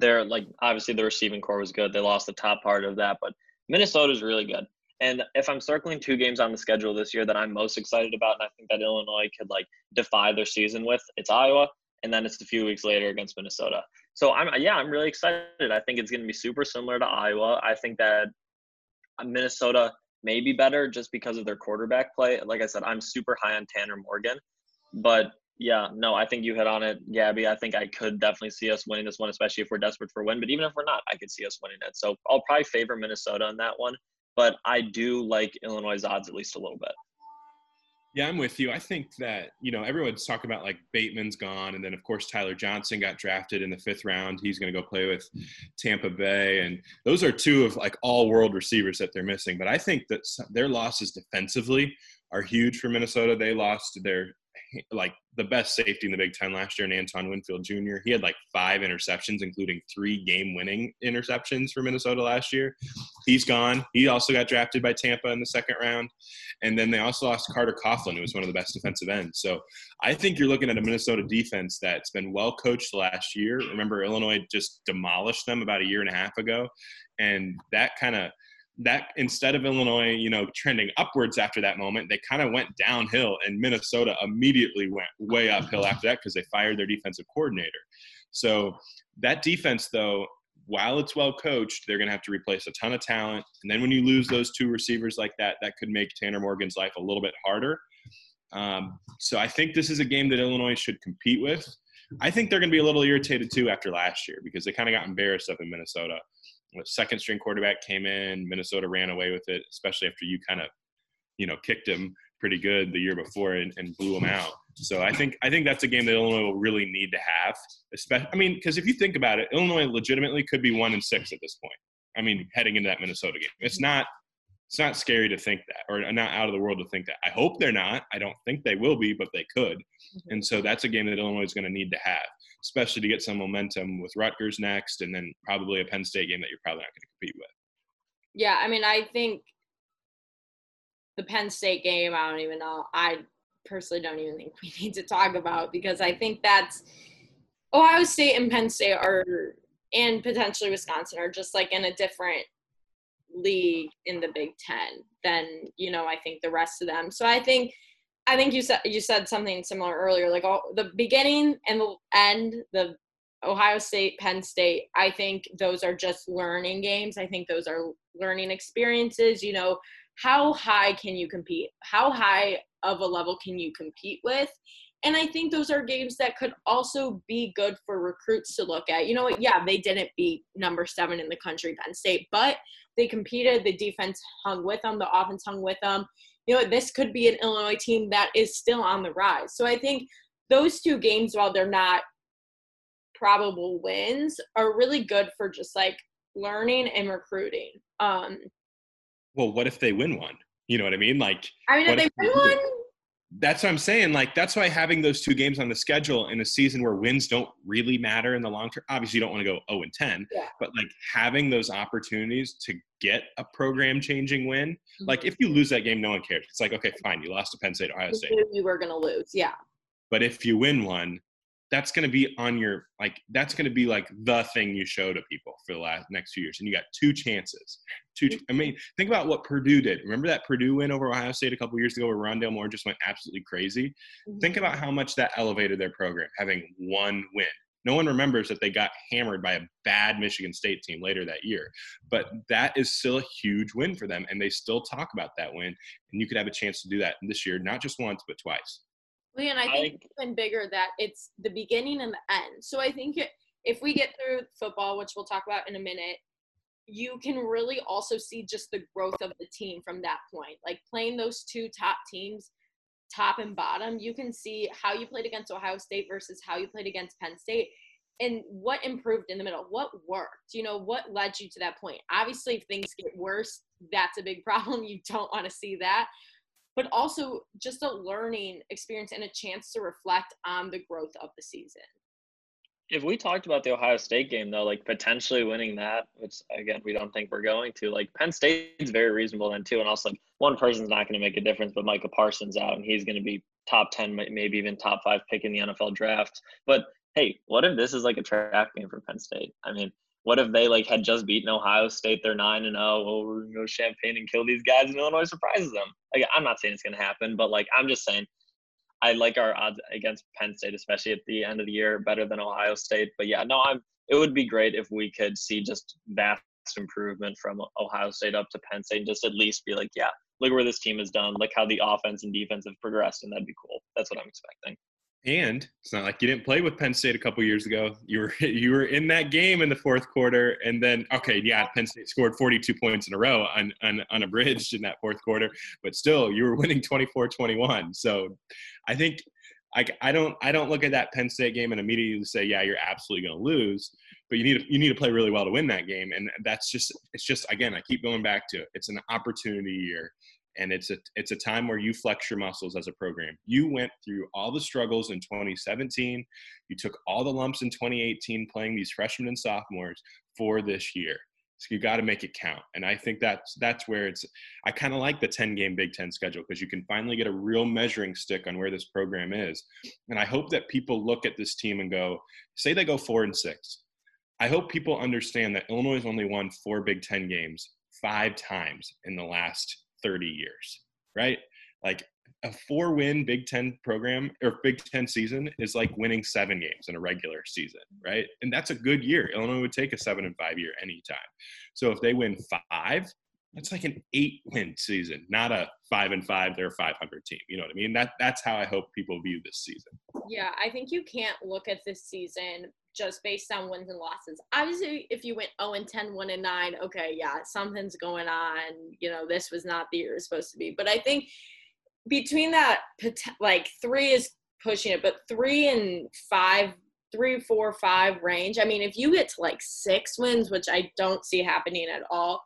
they're like, obviously the receiving core was good. They lost the top part of that, but Minnesota's really good. And if I'm circling two games on the schedule this year that I'm most excited about, and I think that Illinois could, like, defy their season with, it's Iowa, and then it's a few weeks later against Minnesota. So I'm really excited. I think it's going to be super similar to Iowa. I think that Minnesota may be better just because of their quarterback play. Like I said, I'm super high on Tanner Morgan. But, yeah, no, I think you hit on it, Gabby. I think I could definitely see us winning this one, especially if we're desperate for a win. But even if we're not, I could see us winning it. So I'll probably favor Minnesota on that one. But I do like Illinois' odds at least a little bit. Yeah, I'm with you. I think that, you know, everyone's talking about, like, Bateman's gone. And then, of course, Tyler Johnson got drafted in the 5th round. He's going to go play with Tampa Bay. And those are two of, like, all-world receivers that they're missing. But I think that their losses defensively are huge for Minnesota. They lost their, like, the best safety in the Big Ten last year, and Antoine Winfield Jr. He had, like, 5 interceptions, including 3 game-winning interceptions for Minnesota last year. He's gone. He also got drafted by Tampa in the 2nd round. And then they also lost Carter Coughlin, who was one of the best defensive ends. So I think you're looking at a Minnesota defense that's been well-coached last year. Remember, Illinois just demolished them about a year and a half ago. And that instead of Illinois, you know, trending upwards after that moment, they kind of went downhill, and Minnesota immediately went way uphill after that because they fired their defensive coordinator. So that defense, though, while it's well coached, they're going to have to replace a ton of talent. And then when you lose those 2 receivers like that, that could make Tanner Morgan's life a little bit harder. So I think this is a game that Illinois should compete with. I think they're going to be a little irritated too after last year because they kind of got embarrassed up in Minnesota. The 2nd-string quarterback came in. Minnesota ran away with it, especially after you kind of, you know, kicked him pretty good the year before and blew him out. So I think that's a game that Illinois will really need to have. Especially, I mean, because if you think about it, Illinois legitimately could be 1-6 at this point. I mean, heading into that Minnesota game, it's not scary to think that, or not out of the world to think that. I hope they're not. I don't think they will be, but they could. And so that's a game that Illinois is going to need to have, especially to get some momentum with Rutgers next, and then probably a Penn State game that you're probably not going to compete with. Yeah, I mean, I think the Penn State game, I don't even know. I personally don't even think we need to talk about, because I think that's Ohio State and Penn State are, and potentially Wisconsin, are just, like, in a different league in the Big Ten than, you know, I think the rest of them. So I think you said something similar earlier, like the beginning and the end, the Ohio State, Penn State, I think those are just learning games. I think those are learning experiences. You know, how high can you compete? How high of a level can you compete with? And I think those are games that could also be good for recruits to look at. You know what? Yeah, they didn't beat number 7 in the country, Penn State, but they competed. The defense hung with them. The offense hung with them. You know, this could be an Illinois team that is still on the rise. So I think those 2 games, while they're not probable wins, are really good for just, like, learning and recruiting. Well, what if they win one? You know what I mean? If they win one? That's what I'm saying. Like, that's why having those 2 games on the schedule in a season where wins don't really matter in the long term. Obviously, you don't want to go 0-10, yeah. But, like, having those opportunities to get a program-changing win. Mm-hmm. Like, if you lose that game, no one cares. It's like, okay, fine, you lost to Penn State, Ohio State. You were going to lose, yeah. But if you win one, that's going to be on your, like, that's going to be, like, the thing you show to people for the next few years. And you got 2 chances. I mean, think about what Purdue did. Remember that Purdue win over Ohio State a couple years ago where Rondale Moore just went absolutely crazy? Mm-hmm. Think about how much that elevated their program, having 1 win. No one remembers that they got hammered by a bad Michigan State team later that year. But that is still a huge win for them, and they still talk about that win. And you could have a chance to do that this year, not just once, but twice. And I think it's even bigger that it's the beginning and the end. So I think if we get through football, which we'll talk about in a minute, you can really also see just the growth of the team from that point. Like playing those two top teams, top and bottom, you can see how you played against Ohio State versus how you played against Penn State and what improved in the middle, what worked, you know, what led you to that point. Obviously, if things get worse, that's a big problem. You don't want to see that. But also just a learning experience and a chance to reflect on the growth of the season. If we talked about the Ohio State game, though, like potentially winning that, which, again, we don't think we're going to, like Penn State is very reasonable then too. And also one person's not going to make a difference, but Micah Parsons out and he's going to be top 10, maybe even top 5 pick in the NFL draft. But hey, what if this is like a trap game for Penn State? I mean, what if they like had just beaten Ohio State? They're 9-0. Oh, we're going to go champagne and kill these guys and Illinois surprises them. Like, I'm not saying it's going to happen, but like, I'm just saying, I like our odds against Penn State, especially at the end of the year, better than Ohio State. But yeah, no, it would be great if we could see just vast improvement from Ohio State up to Penn State and just at least be like, yeah, look where this team has done, look how the offense and defense have progressed, and that'd be cool. That's what I'm expecting. And it's not like you didn't play with Penn State a couple years ago. You were in that game in the fourth quarter, and then okay, yeah, Penn State scored 42 points in a row unabridged in that fourth quarter, but still you were winning 24-21. So I think I don't look at that Penn State game and immediately say, yeah, you're absolutely going to lose, but you need to play really well to win that game, and it's just again, I keep going back to it. It's an opportunity year. And it's a time where you flex your muscles as a program. You went through all the struggles in 2017. You took all the lumps in 2018 playing these freshmen and sophomores for this year. So you got to make it count. And I think that's where I kind of like the 10-game Big Ten schedule because you can finally get a real measuring stick on where this program is. And I hope that people look at this team and go, say they go 4-6. I hope people understand that Illinois has only won 4 Big Ten games 5 times in the last 30 years, right? Like a 4-win Big Ten program or Big Ten season is like winning 7 games in a regular season, right? And that's a good year. Illinois would take a 7-5 year anytime. So if they win 5, that's like an 8-win season, not a 5-5, they're a 500 team. You know what I mean? That's how I hope people view this season. Yeah, I think you can't look at this season just based on wins and losses. Obviously, if you went 0-10, 1-9, okay, yeah, something's going on. You know, this was not the year it was supposed to be. But I think between that, like 3 is pushing it, but 3 and 5, 3, 4, 5 range. I mean, if you get to like 6 wins, which I don't see happening at all,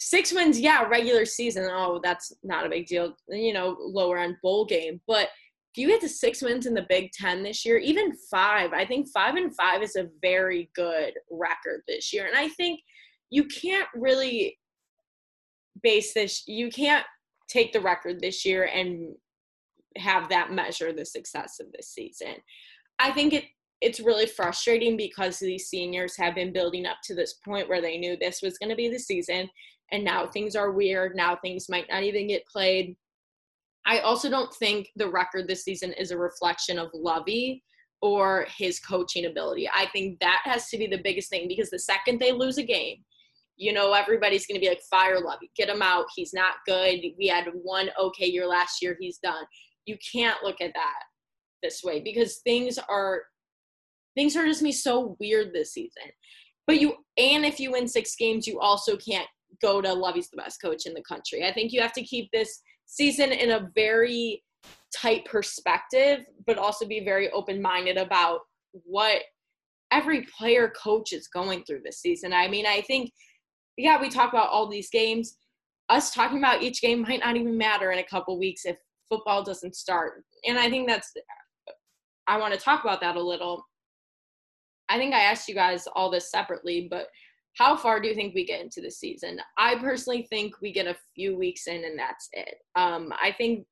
6 wins, yeah, regular season, oh, that's not a big deal. You know, lower on bowl game, but if you get to 6 wins in the Big Ten this year, even 5, I think 5-5 is a very good record this year. And I think you can't really you can't take the record this year and have that measure the success of this season. I think it's really frustrating because these seniors have been building up to this point where they knew this was going to be the season. And now things are weird. Now things might not even get played. I also don't think the record this season is a reflection of Lovie or his coaching ability. I think that has to be the biggest thing because the second they lose a game, you know, everybody's going to be like, fire Lovie, get him out. He's not good. We had one okay year last year. He's done. You can't look at that this way because things are just going to be so weird this season. But if you win 6 games, you also can't go to Lovie's the best coach in the country. I think you have to keep this season in a very tight perspective, but also be very open-minded about what every player coach is going through this season. I mean, I think, yeah, we talk about all these games. Us talking about each game might not even matter in a couple weeks if football doesn't start. And I think I want to talk about that a little. I think I asked you guys all this separately, but how far do you think we get into the season? I personally think we get a few weeks in and that's it. I think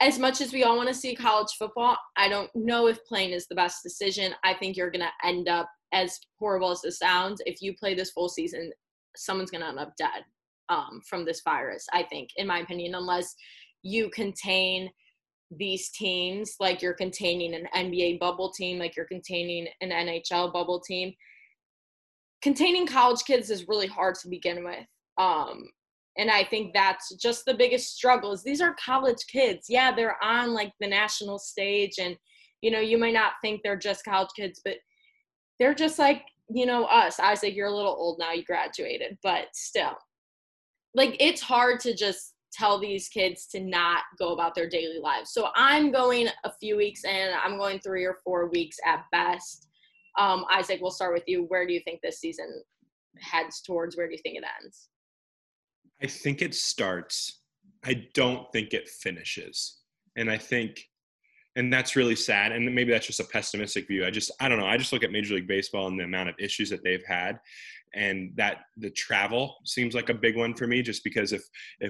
as much as we all want to see college football, I don't know if playing is the best decision. I think you're going to end up, as horrible as it sounds, if you play this full season, someone's going to end up dead from this virus, I think, in my opinion, unless you contain these teams like you're containing an NBA bubble team, like you're containing an NHL bubble team. Containing college kids is really hard to begin with. And I think that's just the biggest struggle is these are college kids. Yeah, they're on like the national stage and, you know, you might not think they're just college kids, but they're just like, you know, us. Isaac, you're a little old now, you graduated, but still. Like, it's hard to just tell these kids to not go about their daily lives. So I'm going a few weeks in. I'm going 3 or 4 weeks at best. Isaac, we'll start with you. Where do you think this season heads towards? Where do you think it ends? I think it starts. I don't think it finishes. And that's really sad. And maybe that's just a pessimistic view. I don't know. I just look at Major League Baseball and the amount of issues that they've had. And that the travel seems like a big one for me, just because if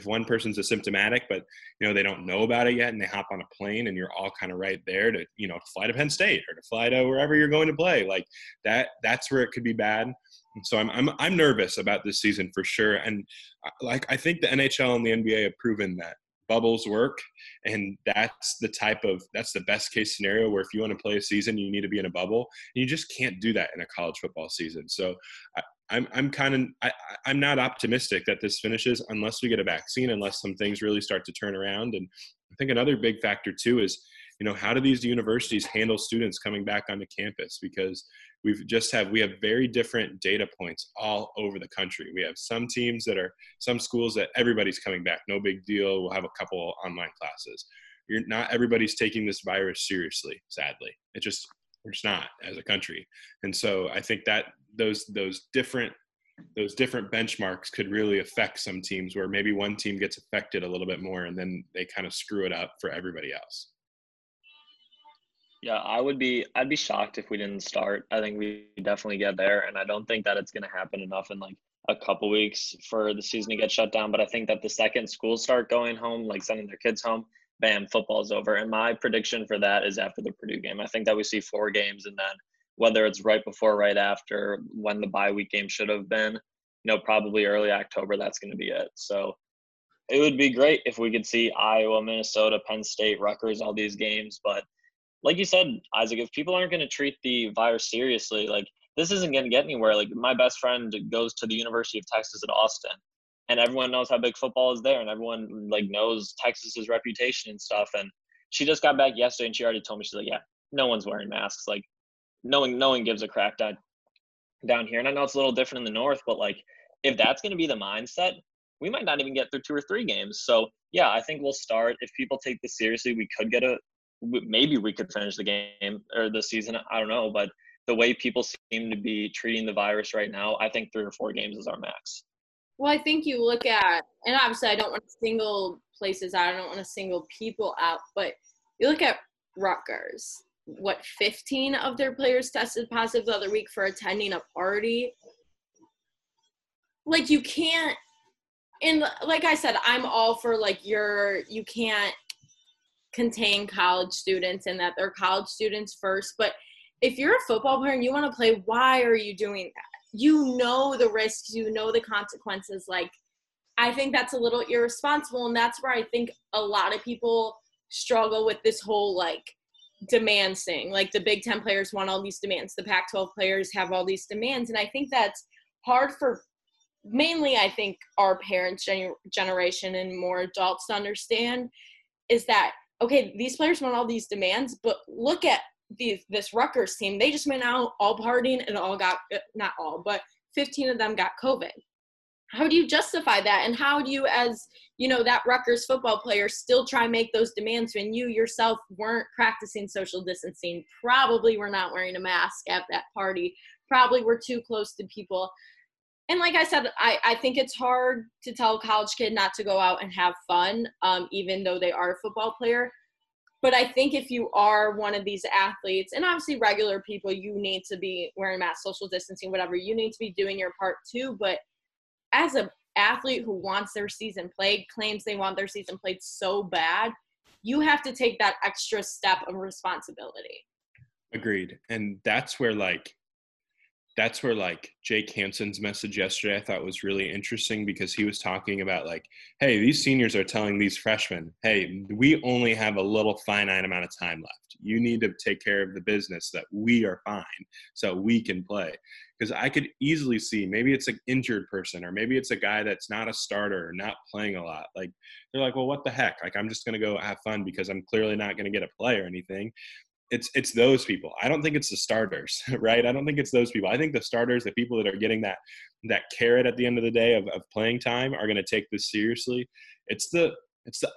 one person's asymptomatic, but, you know, they don't know about it yet and they hop on a plane and you're all kind of right there to, you know, fly to Penn State or to fly to wherever you're going to play, like that's where it could be bad. And so I'm nervous about this season for sure. And like, I think the NHL and the NBA have proven that bubbles work, and that's the best case scenario, where if you want to play a season you need to be in a bubble, and you just can't do that in a college football season. So I'm not optimistic that this finishes unless we get a vaccine, unless some things really start to turn around. And I think another big factor too is, you know, how do these universities handle students coming back onto campus? Because we have very different data points all over the country. We have some schools that everybody's coming back, no big deal, we'll have a couple online classes. Not everybody's taking this virus seriously, sadly. We're just not as a country. And so I think that those different benchmarks could really affect some teams, where maybe one team gets affected a little bit more and then they kind of screw it up for everybody else. Yeah, I'd be shocked if we didn't start. I think we definitely get there, and I don't think that it's going to happen enough in like a couple weeks for the season to get shut down. But I think that the second schools start going home, like sending their kids home, bam, football's over. And my prediction for that is after the Purdue game. I think that we see 4 games, and then whether it's right before, right after, when the bye week game should have been, you know, probably early October, that's going to be it. So it would be great if we could see Iowa, Minnesota, Penn State, Rutgers, all these games, but like you said, Isaac, if people aren't going to treat the virus seriously, like, this isn't going to get anywhere. Like, my best friend goes to the University of Texas at Austin, and everyone knows how big football is there, and everyone, like, knows Texas's reputation and stuff. And she just got back yesterday, and she already told me, she's like, yeah, no one's wearing masks. Like, no one gives a crap down here. And I know it's a little different in the North, but, like, if that's going to be the mindset, we might not even get through 2 or 3 games. So, yeah, I think we'll start. If people take this seriously, we could get maybe we could finish the game or the season. I don't know, but the way people seem to be treating the virus right now, I think 3 or 4 games is our max. Well, I think you look at, and obviously I don't want to single places out, I don't want to single people out, but you look at Rutgers, what, 15 of their players tested positive the other week for attending a party. Like, you can't, and like I said, I'm all for like you can't contain college students and that they're college students first, but if you're a football player and you want to play, why are you doing that? You know the risks, you know the consequences. Like, I think that's a little irresponsible, and that's where I think a lot of people struggle with this whole like demands thing. Like, the Big Ten players want all these demands, the Pac-12 players have all these demands, and I think that's hard for mainly I think our parents' generation and more adults to understand, is that okay, these players want all these demands, but look at this Rutgers team. They just went out all partying and all got, not all, but 15 of them got COVID. How do you justify that? And how do you, as, you know, that Rutgers football player, still try and make those demands when you yourself weren't practicing social distancing, probably were not wearing a mask at that party, probably were too close to people. And like I said, I think it's hard to tell a college kid not to go out and have fun, even though they are a football player. But I think if you are one of these athletes, and obviously regular people, you need to be wearing masks, social distancing, whatever. You need to be doing your part too. But as an athlete who wants their season played, claims they want their season played so bad, you have to take that extra step of responsibility. Agreed. And that's where Jake Hansen's message yesterday I thought was really interesting, because he was talking about like, hey, these seniors are telling these freshmen, hey, we only have a little finite amount of time left. You need to take care of the business that we are fine so we can play. Because I could easily see, maybe it's an injured person, or maybe it's a guy that's not a starter or not playing a lot. Like, they're like, well, what the heck? Like, I'm just going to go have fun because I'm clearly not going to get a play or anything. It's those people. I don't think it's the starters, right? I don't think it's those people. I think the starters, the people that are getting that carrot at the end of the day of playing time, are going to take this seriously. It's the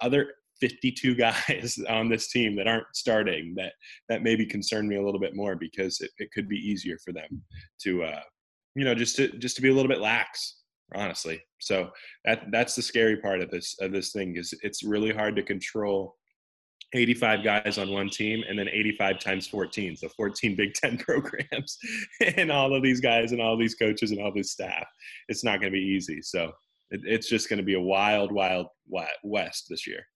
other 52 guys on this team that aren't starting that maybe concern me a little bit more, because it could be easier for them to, just to be a little bit lax, honestly. So that's the scary part of this thing, is it's really hard to control 85 guys on one team, and then 85 times 14, so 14 Big Ten programs, and all of these guys and all these coaches and all this staff. It's not going to be easy. So it's just going to be a wild, wild, wild west this year.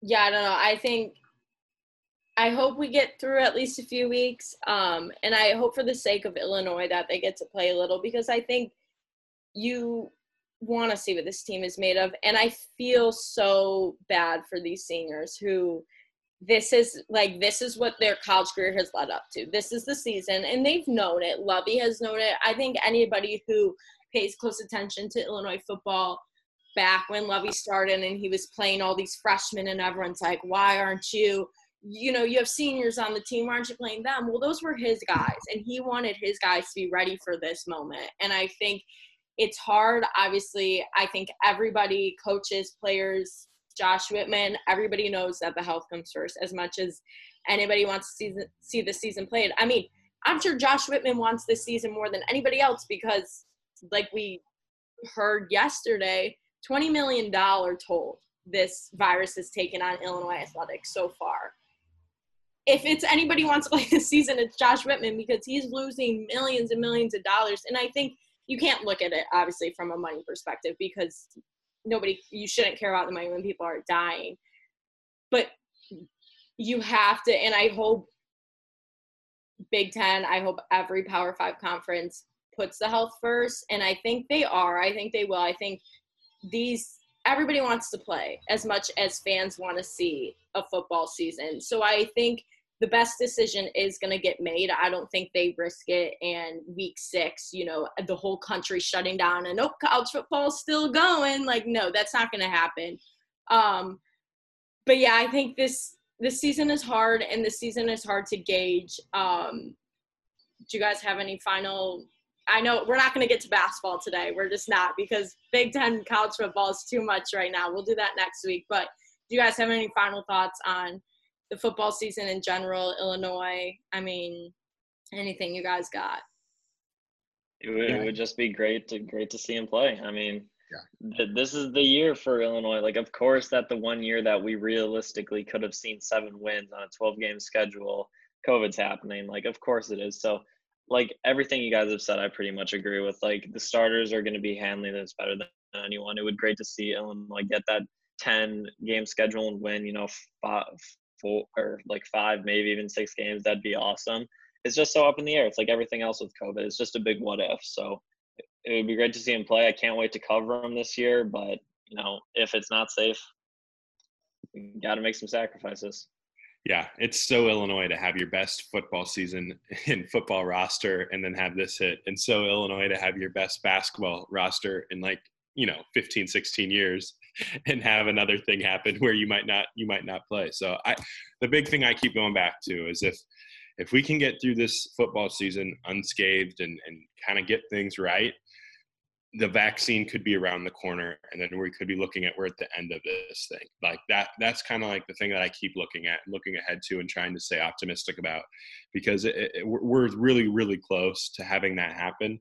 Yeah, I don't know. I hope we get through at least a few weeks, and I hope for the sake of Illinois that they get to play a little, because I think you want to see what this team is made of. And I feel so bad for these seniors who, this is what their college career has led up to. This is the season, and they've known it. Lovie has known it. I think anybody who pays close attention to Illinois football back when Lovie started and he was playing all these freshmen and everyone's like, why aren't you, you have seniors on the team, why aren't you playing them? Well, those were his guys, and he wanted his guys to be ready for this moment. And I think it's hard. Obviously, I think everybody, coaches, players, Josh Whitman, everybody knows that the health comes first, as much as anybody wants to see the season played. I mean, I'm sure Josh Whitman wants this season more than anybody else, because like we heard yesterday, $20 million toll this virus has taken on Illinois athletics so far. If it's anybody wants to play this season, it's Josh Whitman, because he's losing millions and millions of dollars. And I think you can't look at it, obviously, from a money perspective, because you shouldn't care about the money when people are dying. But you have to, and I hope Big Ten, I hope every Power 5 conference puts the health first, and I think they are. I think they will. I think everybody wants to play as much as fans want to see a football season. So I think the best decision is going to get made. I don't think they risk it and week 6, the whole country shutting down and college football's still going. Like, no, that's not going to happen. But yeah, I think this season is hard, and the season is hard to gauge. Do you guys have any final? I know we're not going to get to basketball today. We're just not, because Big Ten college football is too much right now. We'll do that next week. But do you guys have any final thoughts on the football season in general, Illinois? I mean, anything you guys got? It would just be great to see him play. I mean, yeah. This is the year for Illinois. Like, of course, that the one year that we realistically could have seen 7 wins on a 12-game schedule, COVID's happening. Like, of course it is. So, like, everything you guys have said, I pretty much agree with. Like, the starters are going to be handling this better than anyone. It would be great to see Illinois get that 10-game schedule and win, 5 or like 5, maybe even 6 games. That'd be awesome. It's just so up in the air. It's like everything else with COVID. It's just a big what if. So it would be great to see him play. I can't wait to cover him this year, but if it's not safe, we got to make some sacrifices. Yeah, it's so Illinois to have your best football season and football roster and then have this hit. And so Illinois to have your best basketball roster in 15, 16 years and have another thing happen where you might not play. So the big thing I keep going back to is if we can get through this football season unscathed and kind of get things right, the vaccine could be around the corner, and then we could be looking at we're at the end of this thing. Like that's kind of like the thing that I keep looking ahead to and trying to stay optimistic about, because we're really, really close to having that happen.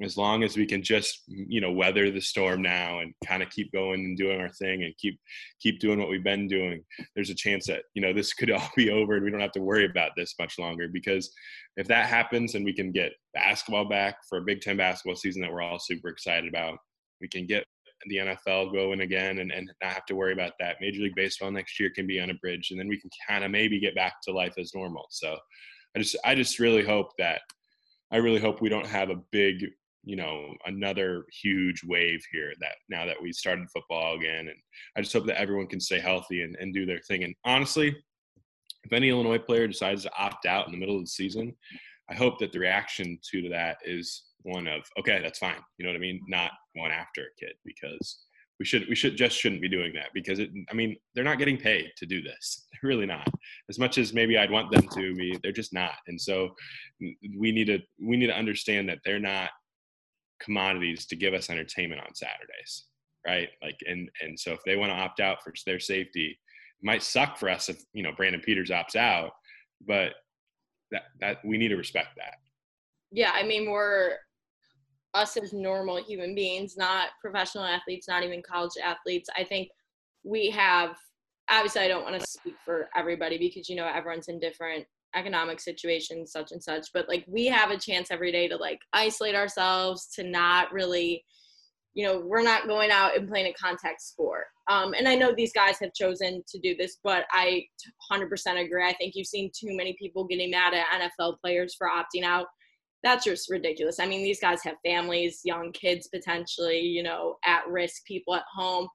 As long as we can just, weather the storm now and kind of keep going and doing our thing and keep doing what we've been doing, there's a chance that, this could all be over and we don't have to worry about this much longer. Because if that happens and we can get basketball back for a Big Ten basketball season that we're all super excited about, we can get the NFL going again and not have to worry about that. Major League Baseball next year can be unabridged, and then we can kind of maybe get back to life as normal. So I really hope we don't have a big you know, another huge wave here that now that we started football again. And I just hope that everyone can stay healthy and do their thing. And honestly, if any Illinois player decides to opt out in the middle of the season, I hope that the reaction to that is one of, okay, that's fine. You know what I mean? Not going after a kid, because we shouldn't be doing that, because they're not getting paid to do this. They're really not, as much as maybe I'd want them to be. They're just not. And so we need to understand that they're not commodities to give us entertainment on Saturdays. Right. Like, and so if they want to opt out for their safety, it might suck for us if, you know, Brandon Peters opts out, but that we need to respect that. Yeah. We're us as normal human beings, not professional athletes, not even college athletes. I think we have, obviously I don't want to speak for everybody because, you know, everyone's in different economic situations, such and such, but like we have a chance every day to like isolate ourselves, to not really, you know, we're not going out and playing a contact sport. And I know these guys have chosen to do this, but I 100% agree. I think you've seen too many people getting mad at NFL players for opting out. That's just ridiculous. These guys have families, young kids potentially, you know, at-risk people at home.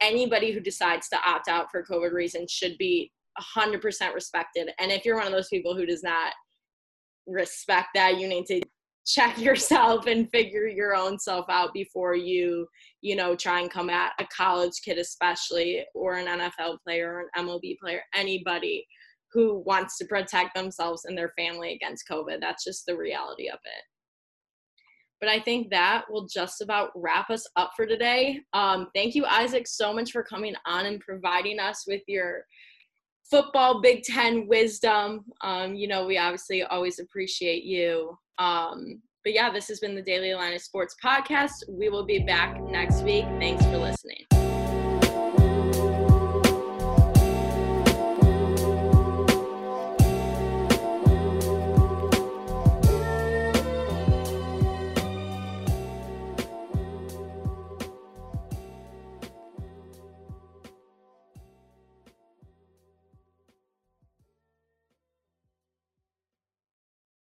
Anybody who decides to opt out for COVID reasons should be 100% respected. And if you're one of those people who does not respect that, you need to check yourself and figure your own self out before you, you know, try and come at a college kid especially, or an NFL player or an MLB player, anybody who wants to protect themselves and their family against COVID. That's just the reality of it. But I think that will just about wrap us up for today. Thank you, Isaac, so much for coming on and providing us with your football Big Ten wisdom. You know, we obviously always appreciate you. But yeah, this has been the Daily Line of Sports podcast. We will be back next week. Thanks for listening.